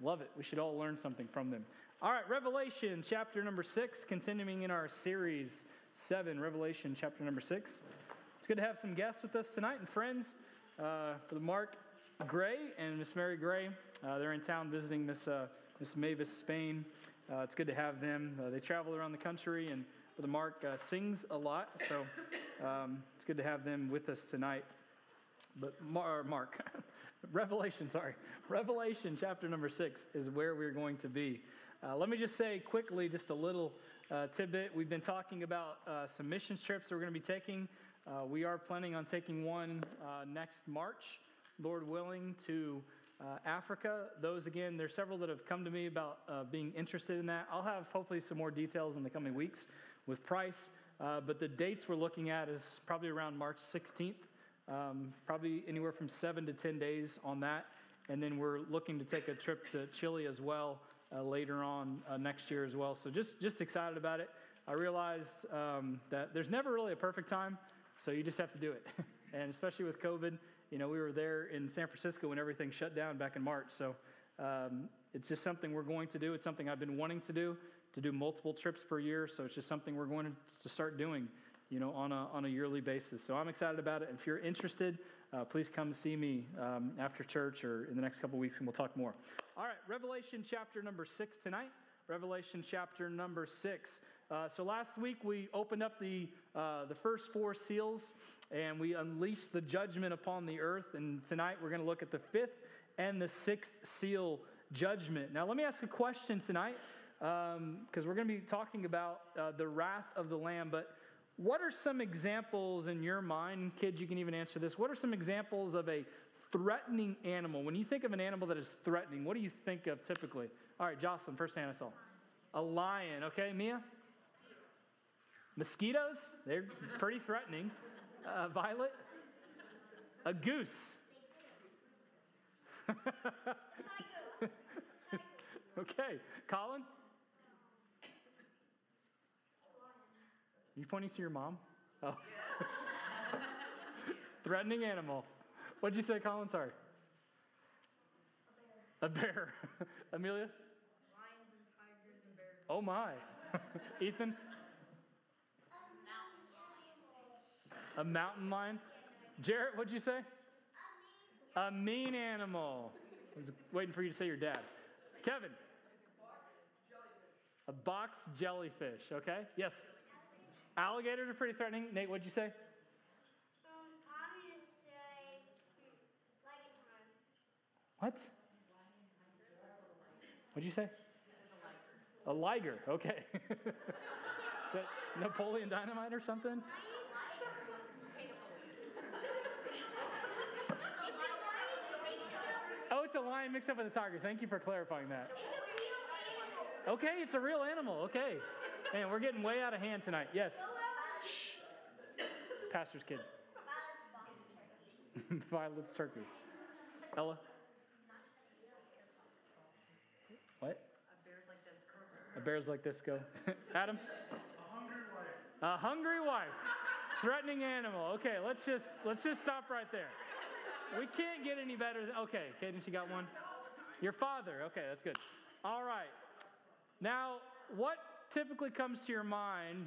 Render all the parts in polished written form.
Love it. We should all learn something from them. All right, Revelation chapter number 6, continuing in our series 7, Revelation chapter number 6. It's good to have some guests with us tonight and friends. For Mark Gray and Miss Mary Gray, they're in town visiting Miss Mavis Spain. It's good to have them. They travel around the country, and Brother Mark sings a lot, so it's good to have them with us tonight. But Revelation chapter number 6 is where we're going to be. Let me just say quickly, just a little tidbit. We've been talking about some mission trips that we're going to be taking. We are planning on taking one next March, Lord willing, to Africa. Those, again, there's several that have come to me about being interested in that. I'll have hopefully some more details in the coming weeks with price, but the dates we're looking at is probably around March 16th. Probably anywhere from 7 to 10 days on that, and then we're looking to take a trip to Chile as well later on next year as well. So just excited about it. I realized that there's never really a perfect time, so you just have to do it. And especially with COVID, you know, we were there in San Francisco when everything shut down back in March. So it's just something we're going to do. It's something I've been wanting to do multiple trips per year. So it's just something we're going to start doing, you know, on a yearly basis. So I'm excited about it. If you're interested, please come see me after church or in the next couple weeks, and we'll talk more. All right, Revelation chapter number 6 tonight. Revelation chapter number 6. So last week we opened up the first four seals, and we unleashed the judgment upon the earth. And tonight we're going to look at the fifth and the sixth seal judgment. Now let me ask a question tonight, because we're going to be talking about the wrath of the Lamb, but what are some examples in your mind, kids? You can even answer this. What are some examples of a threatening animal? When you think of an animal that is threatening, what do you think of typically? All right, Jocelyn, first hand I saw. A lion. Okay, Mia? Mosquitoes? They're pretty threatening. Violet? A goose. Okay, Colin? Are you pointing to your mom? Oh. Threatening animal. What'd you say, Colin? Sorry. A bear. Amelia? Lions and tigers and bears. Oh, my. Ethan? A mountain lion. Jarrett, what'd you say? A mean animal. I was waiting for you to say your dad. Kevin? A box jellyfish. Okay. Yes. Alligators are pretty threatening. Nate, what'd you say? I'm going to say liger. What? What'd you say? A liger. Okay. Is that Napoleon Dynamite or something? Oh, it's a lion mixed up with a tiger. Thank you for clarifying that. It's a real animal. Okay, it's a real animal. Okay. Man, we're getting way out of hand tonight. Yes. Shh. Pastor's kid. Violet's turkey. Ella. What? A bear's like this go. Adam. A hungry wife. Threatening animal. Okay, let's just stop right there. We can't get any better than. Okay, Caden, you got one. Your father. Okay, that's good. All right. Now what typically comes to your mind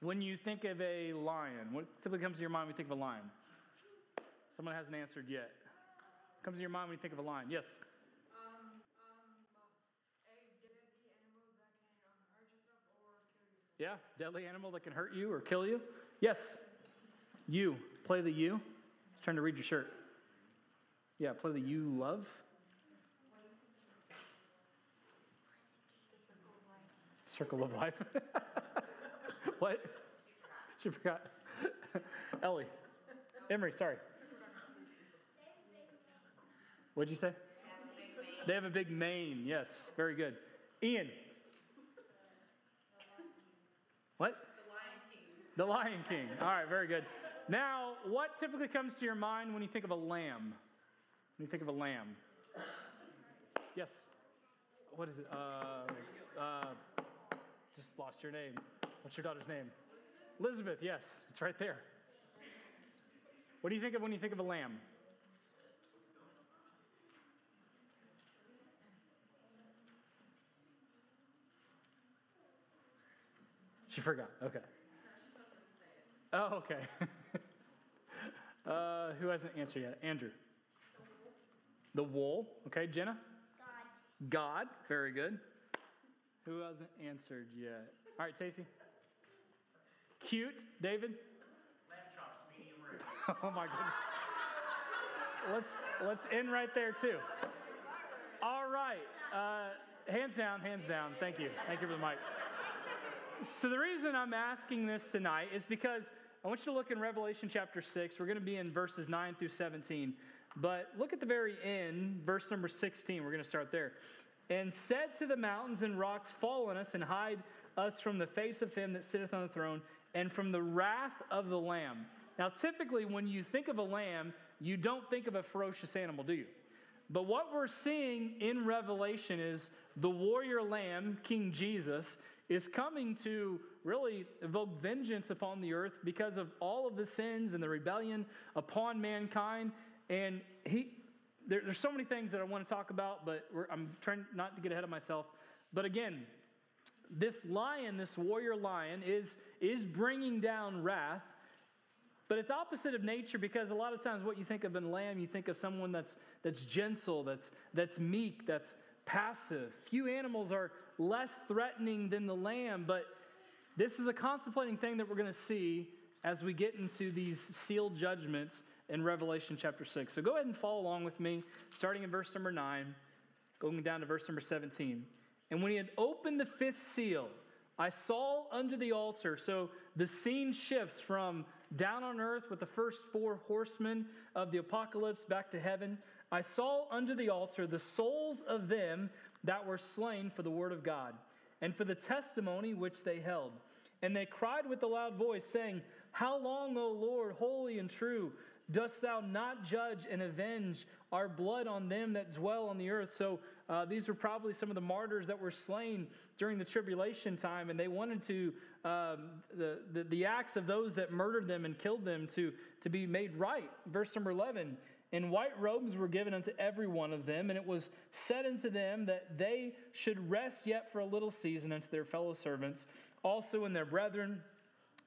when you think of a lion? What typically comes to your mind when you think of a lion? Someone hasn't answered yet. What comes to your mind when you think of a lion? Yes? A deadly animal that can hurt yourself or kill you. Yeah, deadly animal that can hurt you or kill you. Yes. You. Play the you. I was trying to read your shirt. Yeah, play the you love. Circle of life. What? She forgot. Ellie. Emery, sorry. What'd you say? They have a big mane. Yes, very good. Ian. What? The Lion King. All right, very good. Now, what typically comes to your mind when you think of a lamb? When you think of a lamb? Yes. What is it? Just lost your name. What's your daughter's name? Elizabeth, yes. It's right there. What do you think of when you think of a lamb? She forgot. Okay. Oh, okay. Who hasn't answered yet? Andrew. The wool. Okay, Jenna? God. God. Very good. Who hasn't answered yet? All right, Stacey. Cute. David? Lamb chops, medium rare. Oh, my goodness. Let's end right there, too. All right. Hands down. Thank you. Thank you for the mic. So the reason I'm asking this tonight is because I want you to look in Revelation chapter 6. We're going to be in verses 9 through 17. But look at the very end, verse number 16. We're going to start there. And said to the mountains and rocks, fall on us and hide us from the face of him that sitteth on the throne and from the wrath of the Lamb. Now typically when you think of a lamb, you don't think of a ferocious animal, do you? But what we're seeing in Revelation is the warrior lamb, King Jesus, is coming to really evoke vengeance upon the earth because of all of the sins and the rebellion upon mankind. And there's so many things that I want to talk about, but I'm trying not to get ahead of myself. But again, this lion, this warrior lion, is bringing down wrath. But it's opposite of nature because a lot of times what you think of in lamb, you think of someone that's gentle, that's meek, that's passive. Few animals are less threatening than the lamb, but this is a contemplating thing that we're going to see as we get into these sealed judgments in Revelation chapter 6. So go ahead and follow along with me, starting in verse number 9, going down to verse number 17. And when he had opened the fifth seal, I saw under the altar. So the scene shifts from down on earth with the first four horsemen of the apocalypse back to heaven. I saw under the altar the souls of them that were slain for the word of God and for the testimony which they held. And they cried with a loud voice, saying, How long, O Lord, holy and true, dost thou not judge and avenge our blood on them that dwell on the earth? So these were probably some of the martyrs that were slain during the tribulation time, and they wanted to the acts of those that murdered them and killed them to be made right. Verse number 11, And white robes were given unto every one of them, and it was said unto them that they should rest yet for a little season unto their fellow servants, also in their brethren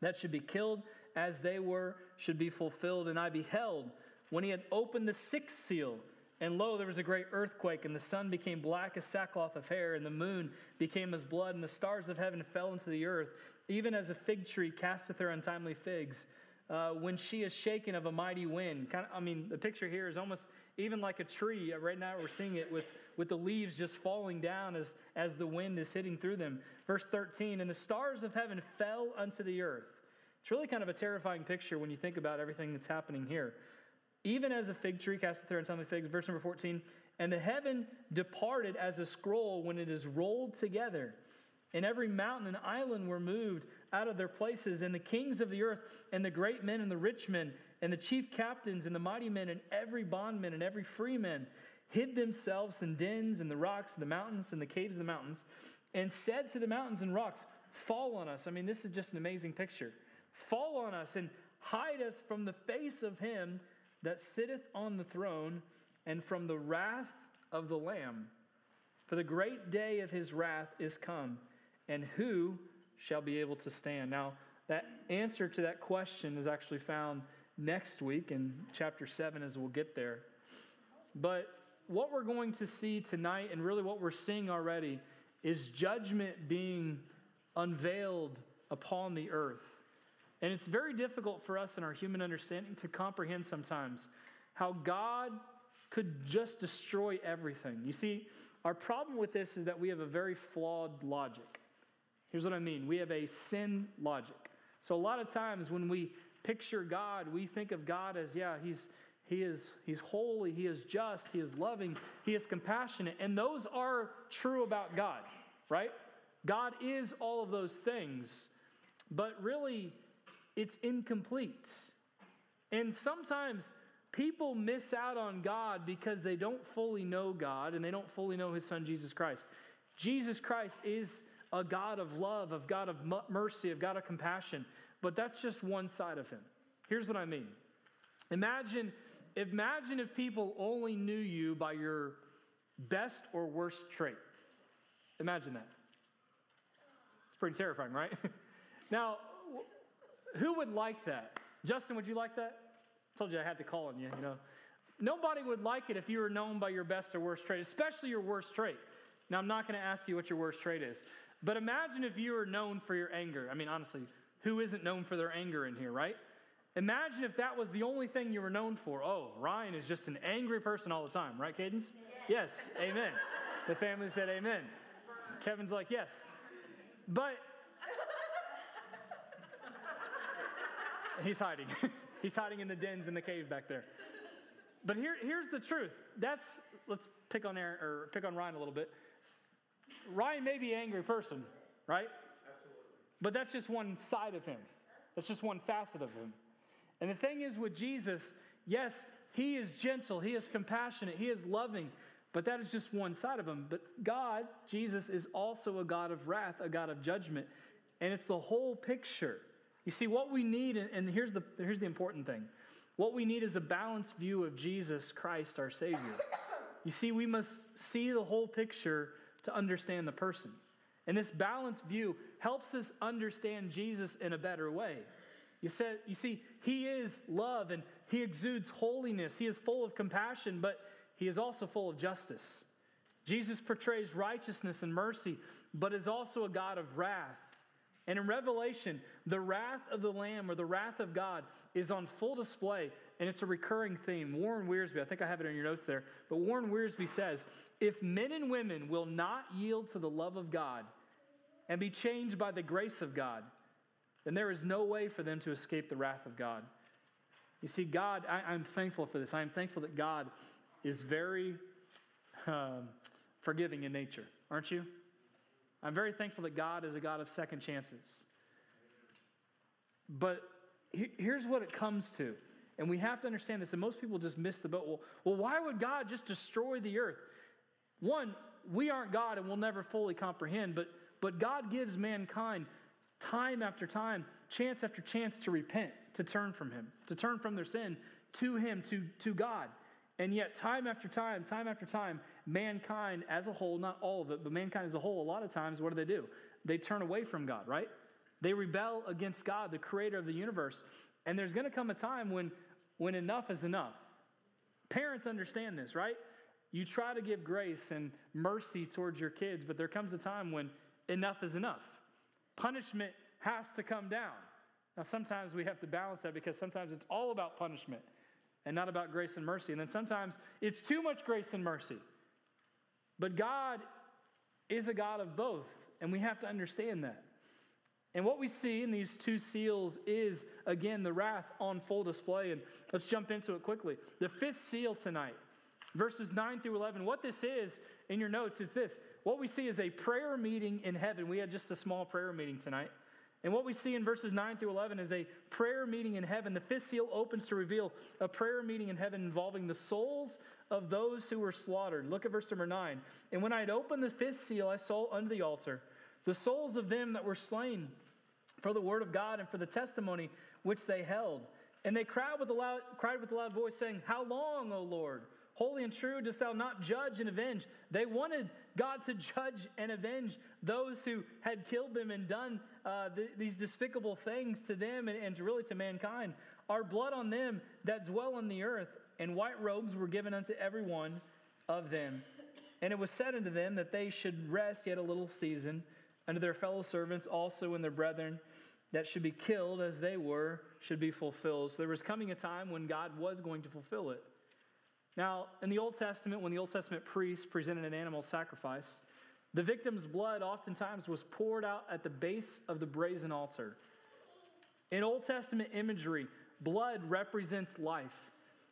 that should be killed as they were, should be fulfilled. And I beheld when he had opened the sixth seal, and lo, there was a great earthquake, and the sun became black as sackcloth of hair, and the moon became as blood, and the stars of heaven fell into the earth, even as a fig tree casteth her untimely figs. When she is shaken of a mighty wind. The picture here is almost even like a tree. Right now we're seeing it with the leaves just falling down as the wind is hitting through them. Verse 13, and the stars of heaven fell unto the earth. It's really kind of a terrifying picture when you think about everything that's happening here. Even as a fig tree casteth her untimely figs, verse number 14, and the heaven departed as a scroll when it is rolled together. And every mountain and island were moved out of their places, and the kings of the earth, and the great men, and the rich men, and the chief captains, and the mighty men, and every bondman, and every freeman, hid themselves in dens, and the rocks, and the mountains, and the caves of the mountains, and said to the mountains and rocks, Fall on us. This is just an amazing picture. Fall on us, and hide us from the face of him that sitteth on the throne, and from the wrath of the Lamb. For the great day of his wrath is come. And who shall be able to stand? Now, that answer to that question is actually found next week in chapter 7 as we'll get there. But what we're going to see tonight, and really what we're seeing already, is judgment being unveiled upon the earth. And it's very difficult for us in our human understanding to comprehend sometimes how God could just destroy everything. You see, our problem with this is that we have a very flawed logic. Here's what I mean. We have a sin logic. So a lot of times when we picture God, we think of God as, he's holy, he is just, he is loving, he is compassionate. And those are true about God, right? God is all of those things. But really, it's incomplete. And sometimes people miss out on God because they don't fully know God and they don't fully know his son, Jesus Christ. Jesus Christ is a God of love, of God of mercy, of God of compassion. But that's just one side of him. Here's what I mean. Imagine if people only knew you by your best or worst trait. Imagine that. It's pretty terrifying, right? Now, who would like that? Justin, would you like that? I told you I had to call on you, you know. Nobody would like it if you were known by your best or worst trait, especially your worst trait. Now, I'm not going to ask you what your worst trait is, but imagine if you were known for your anger. I mean, honestly, who isn't known for their anger in here, right? Imagine if that was the only thing you were known for. Oh, Ryan is just an angry person all the time, right, Cadence? Yes, amen. The family said amen. Kevin's like, yes. But he's hiding. He's hiding in the dens in the cave back there. But here's the truth. Let's pick on Ryan a little bit. Ryan may be an angry person, right? Absolutely. But that's just one side of him. That's just one facet of him. And the thing is with Jesus, yes, he is gentle, he is compassionate, he is loving, but that is just one side of him. But God, Jesus, is also a God of wrath, a God of judgment, and it's the whole picture. You see, what we need, and here's the important thing. What we need is a balanced view of Jesus Christ, our Savior. You see, we must see the whole picture to understand the person. And this balanced view helps us understand Jesus in a better way. You see, he is love and he exudes holiness. He is full of compassion, but he is also full of justice. Jesus portrays righteousness and mercy, but is also a God of wrath. And in Revelation, the wrath of the Lamb or the wrath of God is on full display, and it's a recurring theme. Warren Wiersbe, I think I have it in your notes there, but Warren Wiersbe says, if men and women will not yield to the love of God and be changed by the grace of God, then there is no way for them to escape the wrath of God. You see, God, I'm thankful for this. I'm thankful that God is very forgiving in nature, aren't you? I'm very thankful that God is a God of second chances. But here's what it comes to. And we have to understand this. And most people just miss the boat. Well, why would God just destroy the earth? One, we aren't God and we'll never fully comprehend. But God gives mankind time after time, chance after chance to repent, to turn from him, to turn from their sin to him, to God. And yet time after time, mankind as a whole, not all of it, but mankind as a whole, a lot of times, what do? They turn away from God, right? They rebel against God, the creator of the universe. And there's going to come a time when enough is enough. Parents understand this, right? You try to give grace and mercy towards your kids, but there comes a time when enough is enough. Punishment has to come down. Now, sometimes we have to balance that because sometimes it's all about punishment and not about grace and mercy. And then sometimes it's too much grace and mercy. But God is a God of both, and we have to understand that. And what we see in these two seals is, again, the wrath on full display. And let's jump into it quickly. The fifth seal tonight, verses 9 through 11. What this is in your notes is this. What we see is a prayer meeting in heaven. We had just a small prayer meeting tonight. And what we see in verses 9 through 11 is a prayer meeting in heaven. The fifth seal opens to reveal a prayer meeting in heaven involving the souls of those who were slaughtered. Look at verse number 9. And when I had opened the fifth seal, I saw under the altar the souls of them that were slain for the word of God and for the testimony which they held. And they cried with a loud voice, saying, How long, O Lord? Holy and true, dost thou not judge and avenge? They wanted God to judge and avenge those who had killed them and done these despicable things to them and really to mankind. Our blood on them that dwell on the earth, and white robes were given unto every one of them. And it was said unto them that they should rest yet a little season unto their fellow servants also and their brethren that should be killed as they were should be fulfilled. So there was coming a time when God was going to fulfill it. Now, in the Old Testament, when the Old Testament priests presented an animal sacrifice, the victim's blood oftentimes was poured out at the base of the brazen altar. In Old Testament imagery, blood represents life.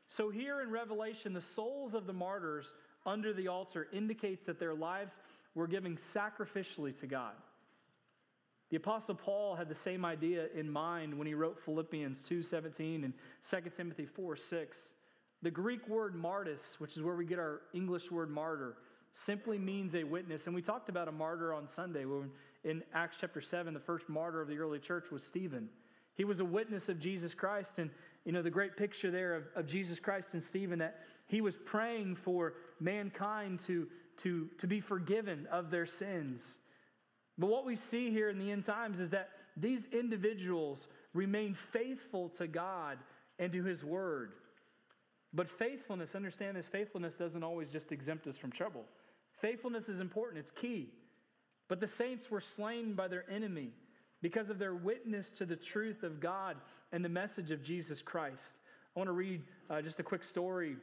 So here in Revelation, the souls of the martyrs under the altar indicates that their lives were given sacrificially to God. The Apostle Paul had the same idea in mind when he wrote Philippians 2:17 and 2 Timothy 4:6. The Greek word martys, which is where we get our English word martyr, simply means a witness. And we talked about a martyr on Sunday. When in Acts chapter 7, the first martyr of the early church was Stephen. He was a witness of Jesus Christ. And, you know, the great picture there of Jesus Christ and Stephen, that he was praying for mankind to be forgiven of their sins. But what we see here in the end times is that these individuals remain faithful to God and to His Word. But faithfulness, understand this, faithfulness doesn't always just exempt us from trouble. Faithfulness is important, it's key. But the saints were slain by their enemy because of their witness to the truth of God and the message of Jesus Christ. I want to read just a quick story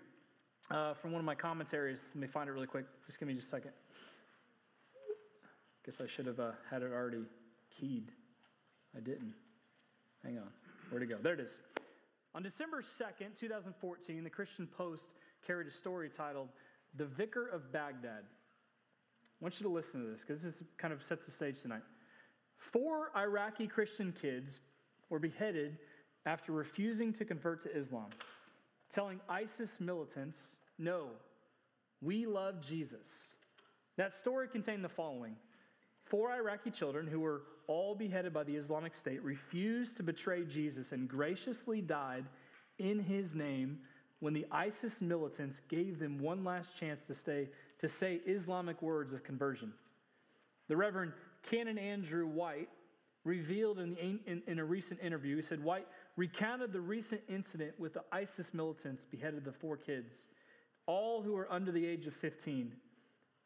from one of my commentaries. Let me find it really quick. Just give me just a second. Guess I should have had it already keyed. I didn't. Hang on. Where'd it go? There it is. On December 2nd, 2014, the Christian Post carried a story titled, "The Vicar of Baghdad." I want you to listen to this because this kind of sets the stage tonight. 4 Iraqi Christian kids were beheaded after refusing to convert to Islam, telling ISIS militants, "No, we love Jesus." That story contained the following. 4 Iraqi children who were all beheaded by the Islamic State refused to betray Jesus and graciously died in His name when the ISIS militants gave them one last chance to say Islamic words of conversion. The Reverend Canon Andrew White revealed in a recent interview, he said White recounted the recent incident with the ISIS militants beheaded the 4 kids, all who were under the age of 15.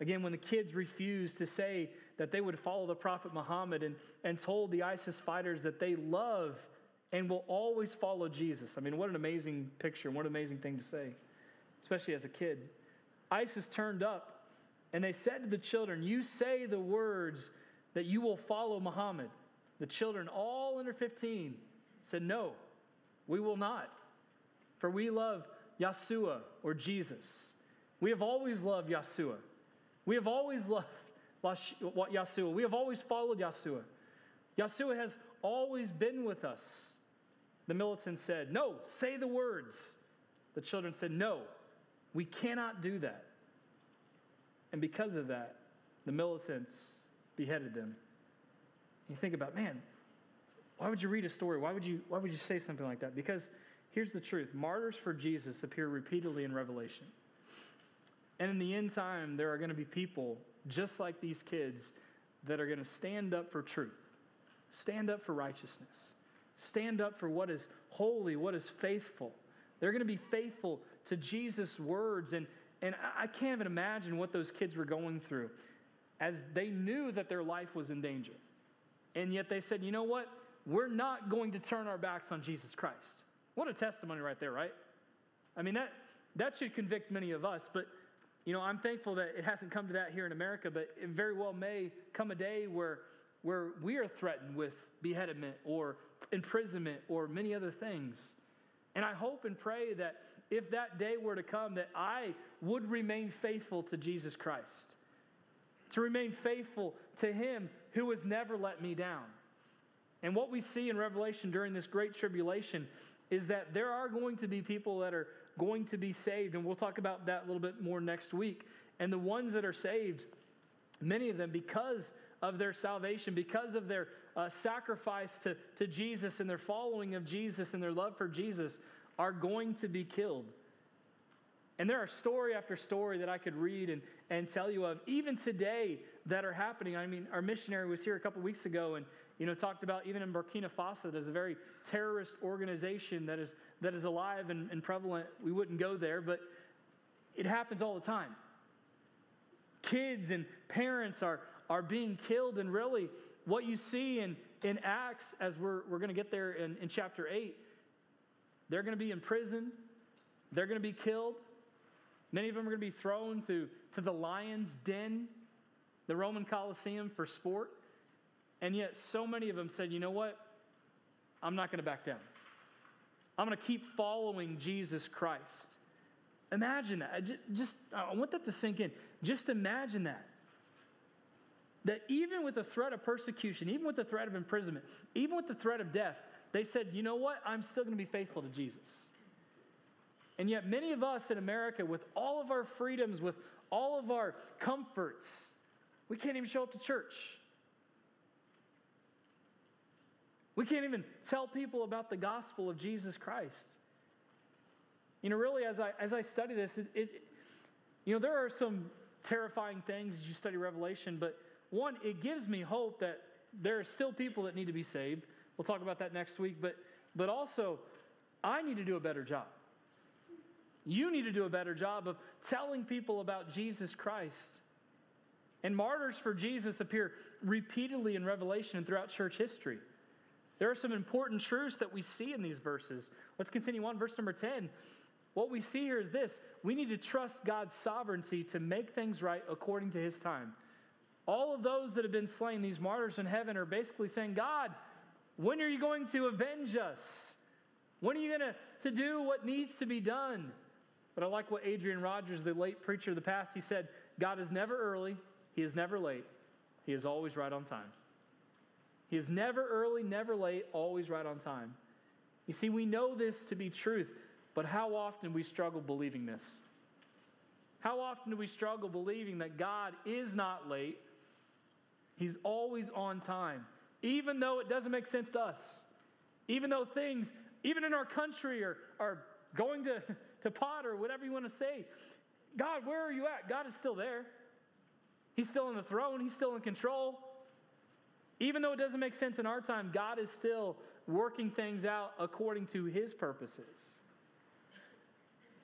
Again, when the kids refused to say that they would follow the Prophet Muhammad and told the ISIS fighters that they love and will always follow Jesus. I mean, what an amazing picture, what an amazing thing to say, especially as a kid. ISIS turned up and they said to the children, "You say the words that you will follow Muhammad." The children, all under 15, said, "No, we will not, for we love Yahshua," or Jesus. "We have always loved Yahshua. We have always loved Yahshua. We have always followed Yahshua. Yahshua has always been with us." The militants said, "No, say the words." The children said, "No, we cannot do that." And because of that, the militants beheaded them. You think about, man, why would you read a story? Why would you say something like that? Because here's the truth. Martyrs for Jesus appear repeatedly in Revelation. And in the end time, there are going to be people just like these kids that are going to stand up for truth, stand up for righteousness, stand up for what is holy, what is faithful. They're going to be faithful to Jesus' words. And I can't even imagine what those kids were going through as they knew that their life was in danger. And yet they said, "You know what? We're not going to turn our backs on Jesus Christ." What a testimony right there, right? I mean, that should convict many of us, but you know, I'm thankful that it hasn't come to that here in America, but it very well may come a day where we are threatened with beheadment or imprisonment or many other things. And I hope and pray that if that day were to come, that I would remain faithful to Jesus Christ, to remain faithful to Him who has never let me down. And what we see in Revelation during this great tribulation is that there are going to be people that are going to be saved, and we'll talk about that a little bit more next week. And the ones that are saved, many of them, because of their salvation, because of their sacrifice to Jesus and their following of Jesus and their love for Jesus, are going to be killed. And there are story after story that I could read and tell you of, even today, that are happening. I mean, our missionary was here a couple weeks ago and, you know, talked about even in Burkina Faso, there's a very terrorist organization that is alive and prevalent. We wouldn't go there, but it happens all the time. Kids and parents are being killed, and really what you see in Acts, as we're going to get there in chapter 8, they're going to be imprisoned, they're going to be killed. Many of them are going to be thrown to the lion's den, the Roman Colosseum, for sport. And yet so many of them said, "You know what? I'm not going to back down. I'm going to keep following Jesus Christ." Imagine that. I want that to sink in. Just imagine that. That even with the threat of persecution, even with the threat of imprisonment, even with the threat of death, they said, "You know what? I'm still going to be faithful to Jesus." And yet many of us in America, with all of our freedoms, with all of our comforts, we can't even show up to church. We can't even tell people about the gospel of Jesus Christ. You know, really, as I study this, you know, there are some terrifying things as you study Revelation, but one, it gives me hope that there are still people that need to be saved. We'll talk about that next week. But also, I need to do a better job. You need to do a better job of telling people about Jesus Christ. And martyrs for Jesus appear repeatedly in Revelation and throughout church history. There are some important truths that we see in these verses. Let's continue on, verse number 10. What we see here is this: we need to trust God's sovereignty to make things right according to His time. All of those that have been slain, these martyrs in heaven, are basically saying, God, when are you going to avenge us? When are you going to do what needs to be done? But I like what Adrian Rogers, the late preacher of the past, he said, God is never early. He is never late. He is always right on time. He is never early, never late, always right on time. You see, we know this to be truth, but how often we struggle believing this? How often do we struggle believing that God is not late? He's always on time, even though it doesn't make sense to us. Even though things, even in our country, are going to pot or whatever you want to say. God, where are you at? God is still there. He's still on the throne. He's still in control. Even though it doesn't make sense in our time, God is still working things out according to His purposes.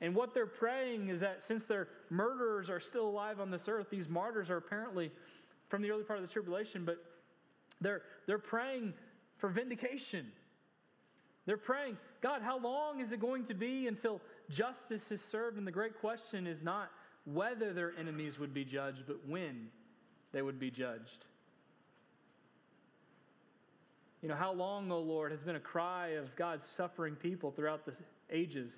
And what they're praying is that since their murderers are still alive on this earth, these martyrs are apparently from the early part of the tribulation, but they're praying for vindication. They're praying, God, how long is it going to be until justice is served? And the great question is not whether their enemies would be judged, but when they would be judged. You know, how long, O Lord, has been a cry of God's suffering people throughout the ages.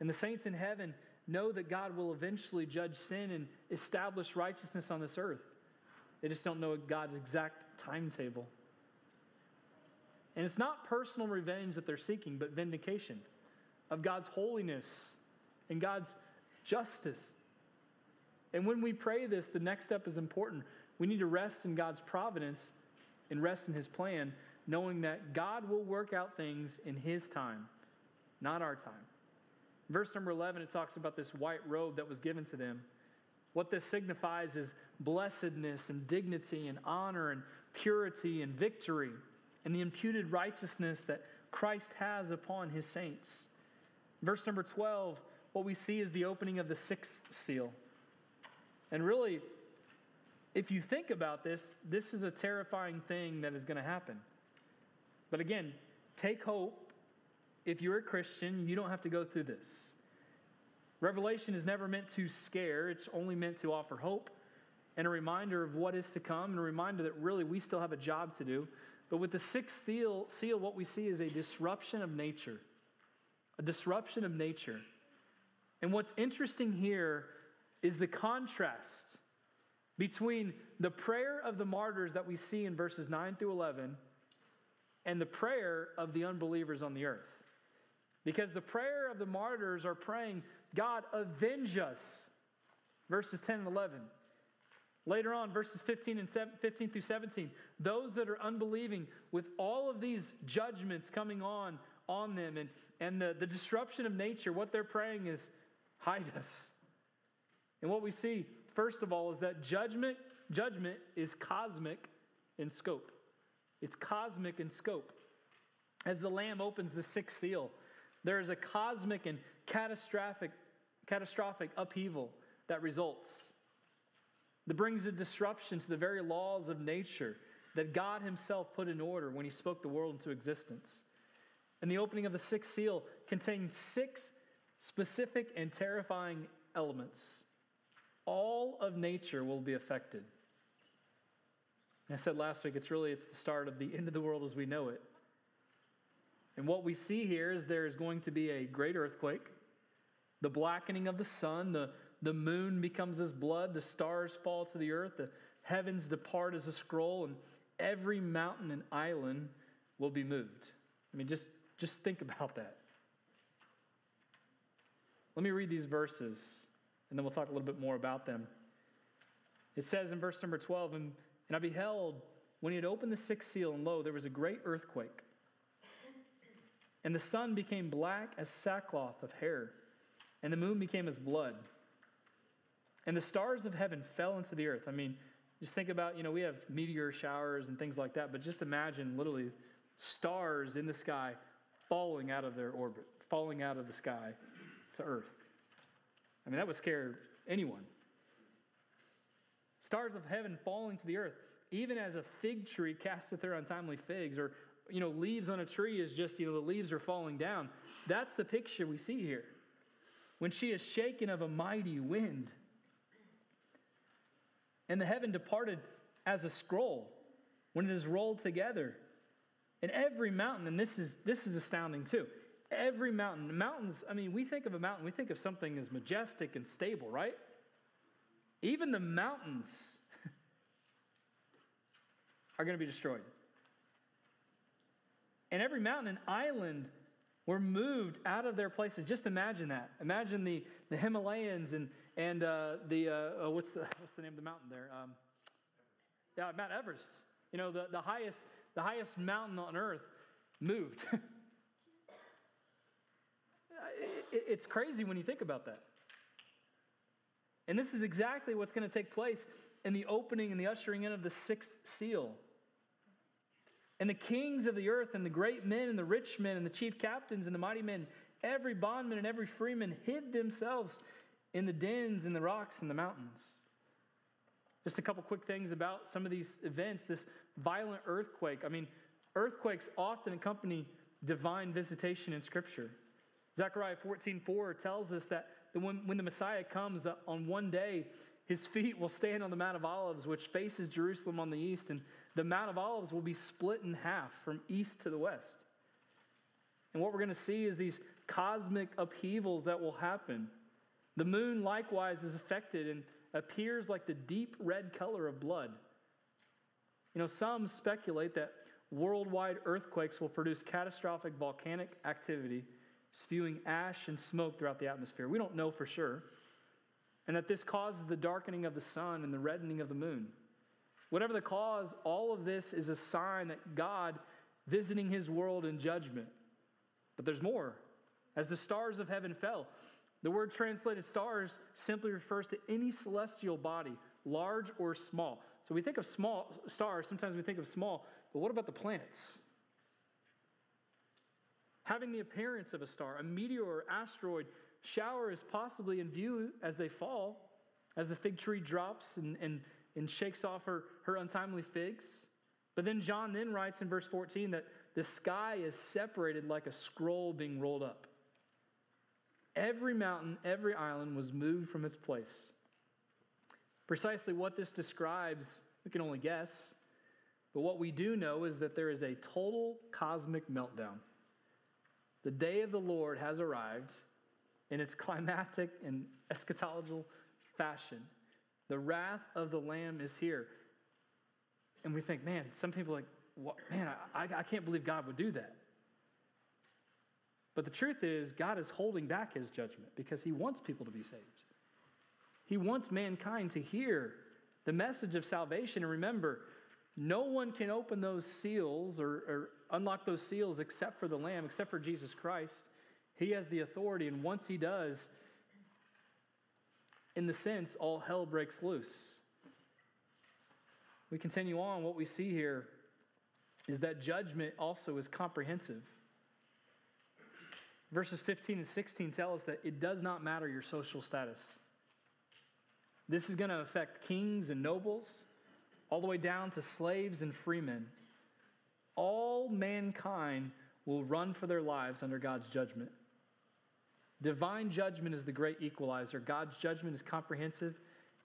And the saints in heaven know that God will eventually judge sin and establish righteousness on this earth. They just don't know God's exact timetable. And it's not personal revenge that they're seeking, but vindication of God's holiness and God's justice. And when we pray this, the next step is important. We need to rest in God's providence and rest in His plan, knowing that God will work out things in His time, not our time. Verse number 11, it talks about this white robe that was given to them. What this signifies is blessedness and dignity and honor and purity and victory and the imputed righteousness that Christ has upon His saints. Verse number 12, what we see is the opening of the sixth seal. And really, if you think about this, this is a terrifying thing that is going to happen. But again, take hope. If you're a Christian, you don't have to go through this. Revelation is never meant to scare. It's only meant to offer hope and a reminder of what is to come and a reminder that really we still have a job to do. But with the sixth seal, what we see is a disruption of nature. A disruption of nature. And what's interesting here is the contrast between the prayer of the martyrs that we see in verses 9 through 11 and the prayer of the unbelievers on the earth. Because the prayer of the martyrs are praying, God, avenge us. Verses 10 and 11. Later on, verses 15 through 17. Those that are unbelieving with all of these judgments coming on them and the disruption of nature, what they're praying is, hide us. And what we see, first of all, is that judgment is cosmic in scope. It's cosmic in scope. As the Lamb opens the sixth seal, there is a cosmic and catastrophic upheaval that results. That brings a disruption to the very laws of nature that God Himself put in order when He spoke the world into existence. And the opening of the sixth seal contains six specific and terrifying elements. All of nature will be affected. I said last week, it's the start of the end of the world as we know it. And what we see here is there is going to be a great earthquake, the blackening of the sun, the moon becomes as blood, the stars fall to the earth, the heavens depart as a scroll, and every mountain and island will be moved. I mean, just think about that. Let me read these verses, and then we'll talk a little bit more about them. It says in verse number 12, And I beheld, when He had opened the sixth seal, and lo, there was a great earthquake. And the sun became black as sackcloth of hair, and the moon became as blood. And the stars of heaven fell into the earth. I mean, Just think about, we have meteor showers and things like that, but just imagine literally stars in the sky falling out of their orbit, falling out of the sky to earth. I mean, that would scare anyone. Stars of heaven falling to the earth, even as a fig tree casteth her untimely figs, or, leaves on a tree is just, the leaves are falling down. That's the picture we see here. When she is shaken of a mighty wind. And the heaven departed as a scroll when it is rolled together. And every mountain, and this is astounding too. Every mountain, mountains, we think of a mountain, we think of something as majestic and stable, right? Even the mountains are going to be destroyed. And every mountain and island were moved out of their places. Just imagine that. Imagine the Himalayans and what's the name of the mountain there? Mount Everest. The highest mountain on earth moved. It's crazy when you think about that. And this is exactly what's going to take place in the opening and the ushering in of the sixth seal. And the kings of the earth, and the great men, and the rich men, and the chief captains, and the mighty men, every bondman and every freeman hid themselves in the dens, and the rocks, and the mountains. Just a couple quick things about some of these events. This violent earthquake. Earthquakes often accompany divine visitation in Scripture. Zechariah 14:4 tells us that when the Messiah comes, that on one day, his feet will stand on the Mount of Olives, which faces Jerusalem on the east, and the Mount of Olives will be split in half from east to the west. And what we're going to see is these cosmic upheavals that will happen. The moon likewise is affected and appears like the deep red color of blood. Some speculate that worldwide earthquakes will produce catastrophic volcanic activity, spewing ash and smoke throughout the atmosphere. We don't know for sure. And that this causes the darkening of the sun and the reddening of the moon. Whatever the cause, all of this is a sign that God visiting his world in judgment. But there's more. As the stars of heaven fell, the word translated stars simply refers to any celestial body, large or small. So we think of small stars, sometimes we think of small, but what about the planets? Having the appearance of a star, a meteor or asteroid, shower is possibly in view as they fall, as the fig tree drops and shakes off her untimely figs. But then John then writes in verse 14 that the sky is separated like a scroll being rolled up. Every mountain, every island was moved from its place. Precisely what this describes, we can only guess. But what we do know is that there is a total cosmic meltdown. The day of the Lord has arrived. In its climactic and eschatological fashion. The wrath of the Lamb is here. And we think, some people are like, what? I can't believe God would do that. But the truth is, God is holding back his judgment because he wants people to be saved. He wants mankind to hear the message of salvation. And remember, no one can open those seals or unlock those seals except for the Lamb, except for Jesus Christ. He has the authority, and once he does, in the sense, all hell breaks loose. We continue on. What we see here is that judgment also is comprehensive. Verses 15 and 16 tell us that it does not matter your social status. This is going to affect kings and nobles, all the way down to slaves and freemen. All mankind will run for their lives under God's judgment. Divine judgment is the great equalizer. God's judgment is comprehensive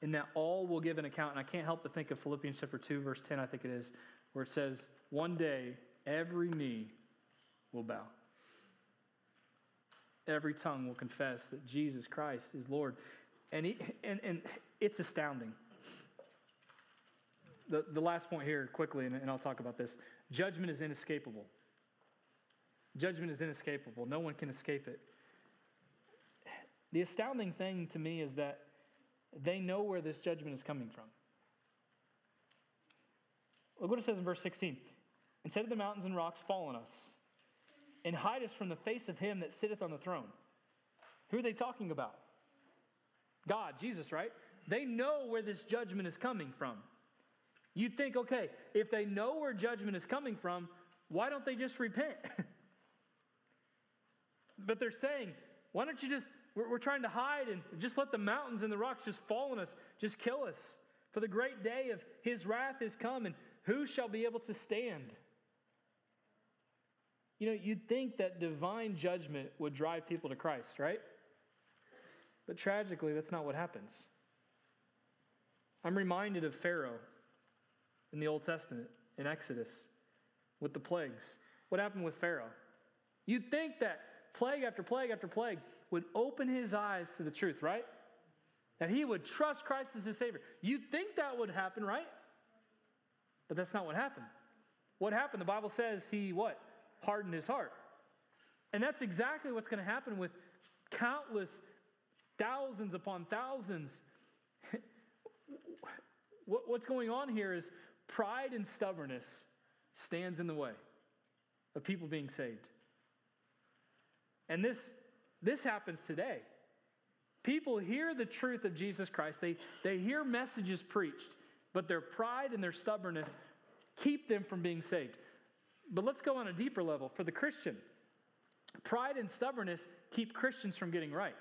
in that all will give an account. And I can't help but think of Philippians chapter 2, verse 10, I think it is, where it says, one day every knee will bow. Every tongue will confess that Jesus Christ is Lord. And it's astounding. The last point here quickly, and I'll talk about this. Judgment is inescapable. Judgment is inescapable. No one can escape it. The astounding thing to me is that they know where this judgment is coming from. Look what it says in verse 16. Instead of the mountains and rocks, fall on us, and hide us from the face of him that sitteth on the throne. Who are they talking about? God, Jesus, right? They know where this judgment is coming from. You'd think, okay, if they know where judgment is coming from, why don't they just repent? But they're saying, why don't you just, we're trying to hide and just let the mountains and the rocks just fall on us, just kill us. For the great day of his wrath is come, and who shall be able to stand? You know, you'd think that divine judgment would drive people to Christ, right? But tragically, that's not what happens. I'm reminded of Pharaoh in the Old Testament, in Exodus, with the plagues. What happened with Pharaoh? You'd think that plague after plague after plague would open his eyes to the truth, right? That he would trust Christ as his Savior. You'd think that would happen, right? But that's not what happened. What happened? The Bible says he, what? Hardened his heart. And that's exactly what's going to happen with countless thousands upon thousands. What's going on here is pride and stubbornness stands in the way of people being saved. And this happens today. People hear the truth of Jesus Christ. They hear messages preached, but their pride and their stubbornness keep them from being saved. But let's go on a deeper level. For the Christian, pride and stubbornness keep Christians from getting right.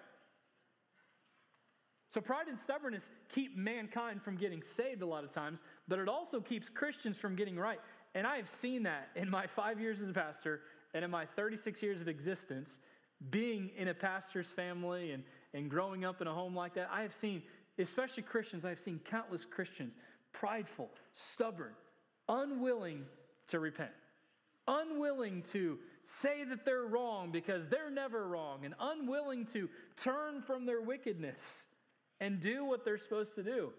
So pride and stubbornness keep mankind from getting saved a lot of times, but it also keeps Christians from getting right. And I have seen that in my 5 years as a pastor and in my 36 years of existence, being in a pastor's family and growing up in a home like that, I have seen, especially Christians, I have seen countless Christians, prideful, stubborn, unwilling to repent, unwilling to say that they're wrong because they're never wrong, and unwilling to turn from their wickedness and do what they're supposed to do.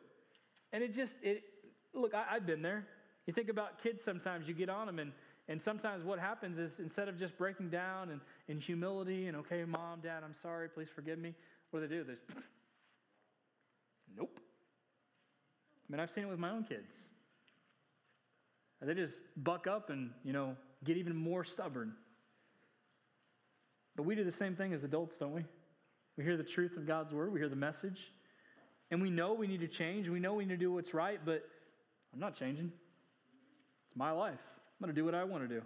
And I've been there. You think about kids sometimes, you get on them and sometimes what happens is instead of just breaking down and in humility and, okay, mom, dad, I'm sorry, please forgive me, what do? They just, nope. I mean, I've seen it with my own kids. And they just buck up and, get even more stubborn. But we do the same thing as adults, don't we? We hear the truth of God's word. We hear the message. And we know we need to change. We know we need to do what's right, but I'm not changing. It's my life. I'm going to do what I want to do.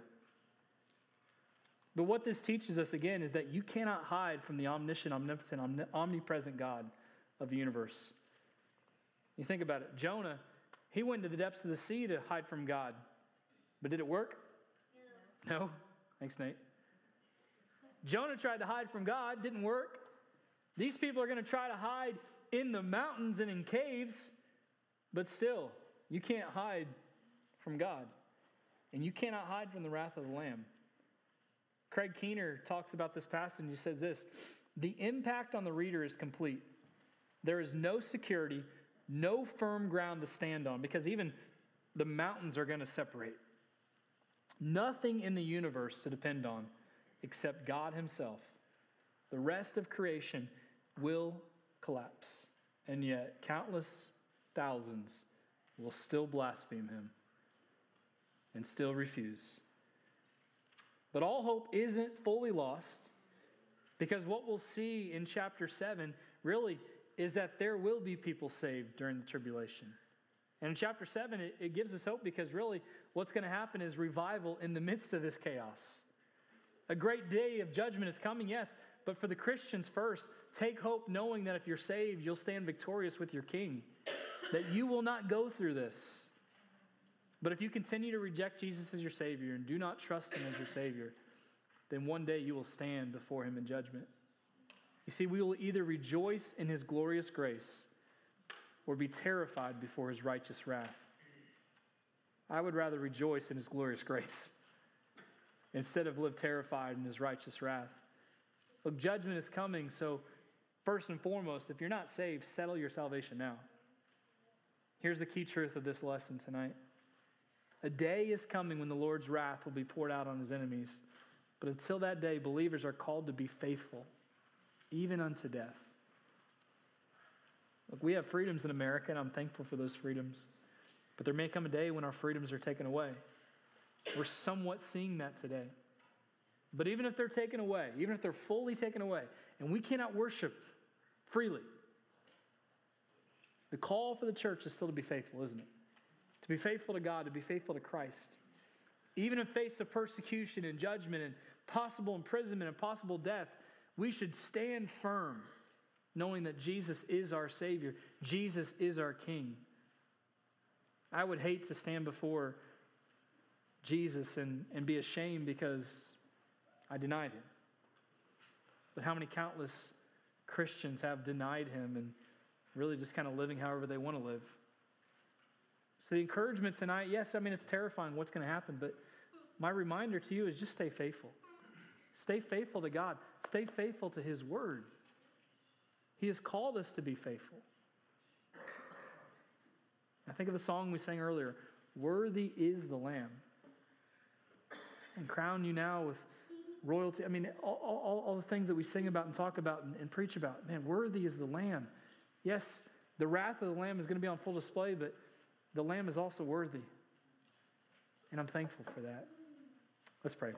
But what this teaches us, again, is that you cannot hide from the omniscient, omnipotent, omnipresent God of the universe. You think about it. Jonah, he went to the depths of the sea to hide from God. But did it work? No. Thanks, Nate. Jonah tried to hide from God. Didn't work. These people are going to try to hide in the mountains and in caves. But still, you can't hide from God. And you cannot hide from the wrath of the Lamb. Craig Keener talks about this passage and he says this: the impact on the reader is complete. There is no security, no firm ground to stand on, because even the mountains are going to separate. Nothing in the universe to depend on except God himself. The rest of creation will collapse. And yet, countless thousands will still blaspheme him and still refuse. But all hope isn't fully lost, because what we'll see in chapter 7 really is that there will be people saved during the tribulation. And in chapter 7, it gives us hope, because really what's going to happen is revival in the midst of this chaos. A great day of judgment is coming, yes, but for the Christians first, take hope knowing that if you're saved, you'll stand victorious with your King, that you will not go through this. But if you continue to reject Jesus as your Savior and do not trust him as your Savior, then one day you will stand before him in judgment. You see, we will either rejoice in his glorious grace or be terrified before his righteous wrath. I would rather rejoice in his glorious grace instead of live terrified in his righteous wrath. Look, judgment is coming, so first and foremost, if you're not saved, settle your salvation now. Here's the key truth of this lesson tonight. A day is coming when the Lord's wrath will be poured out on his enemies. But until that day, believers are called to be faithful, even unto death. Look, we have freedoms in America, and I'm thankful for those freedoms. But there may come a day when our freedoms are taken away. We're somewhat seeing that today. But even if they're taken away, even if they're fully taken away, and we cannot worship freely, the call for the church is still to be faithful, isn't it? be faithful to God, to be faithful to Christ. Even in face of persecution and judgment and possible imprisonment and possible death, we should stand firm knowing that Jesus is our Savior. Jesus is our King. I would hate to stand before Jesus and be ashamed because I denied Him. But how many countless Christians have denied Him and really just kind of living however they want to live? So the encouragement tonight, yes, it's terrifying what's going to happen, but my reminder to you is just stay faithful. Stay faithful to God. Stay faithful to His Word. He has called us to be faithful. I think of the song we sang earlier, "Worthy is the Lamb." And crown you now with royalty. All the things that we sing about and talk about and preach about. Man, worthy is the Lamb. Yes, the wrath of the Lamb is going to be on full display, but the Lamb is also worthy. And I'm thankful for that. Let's pray.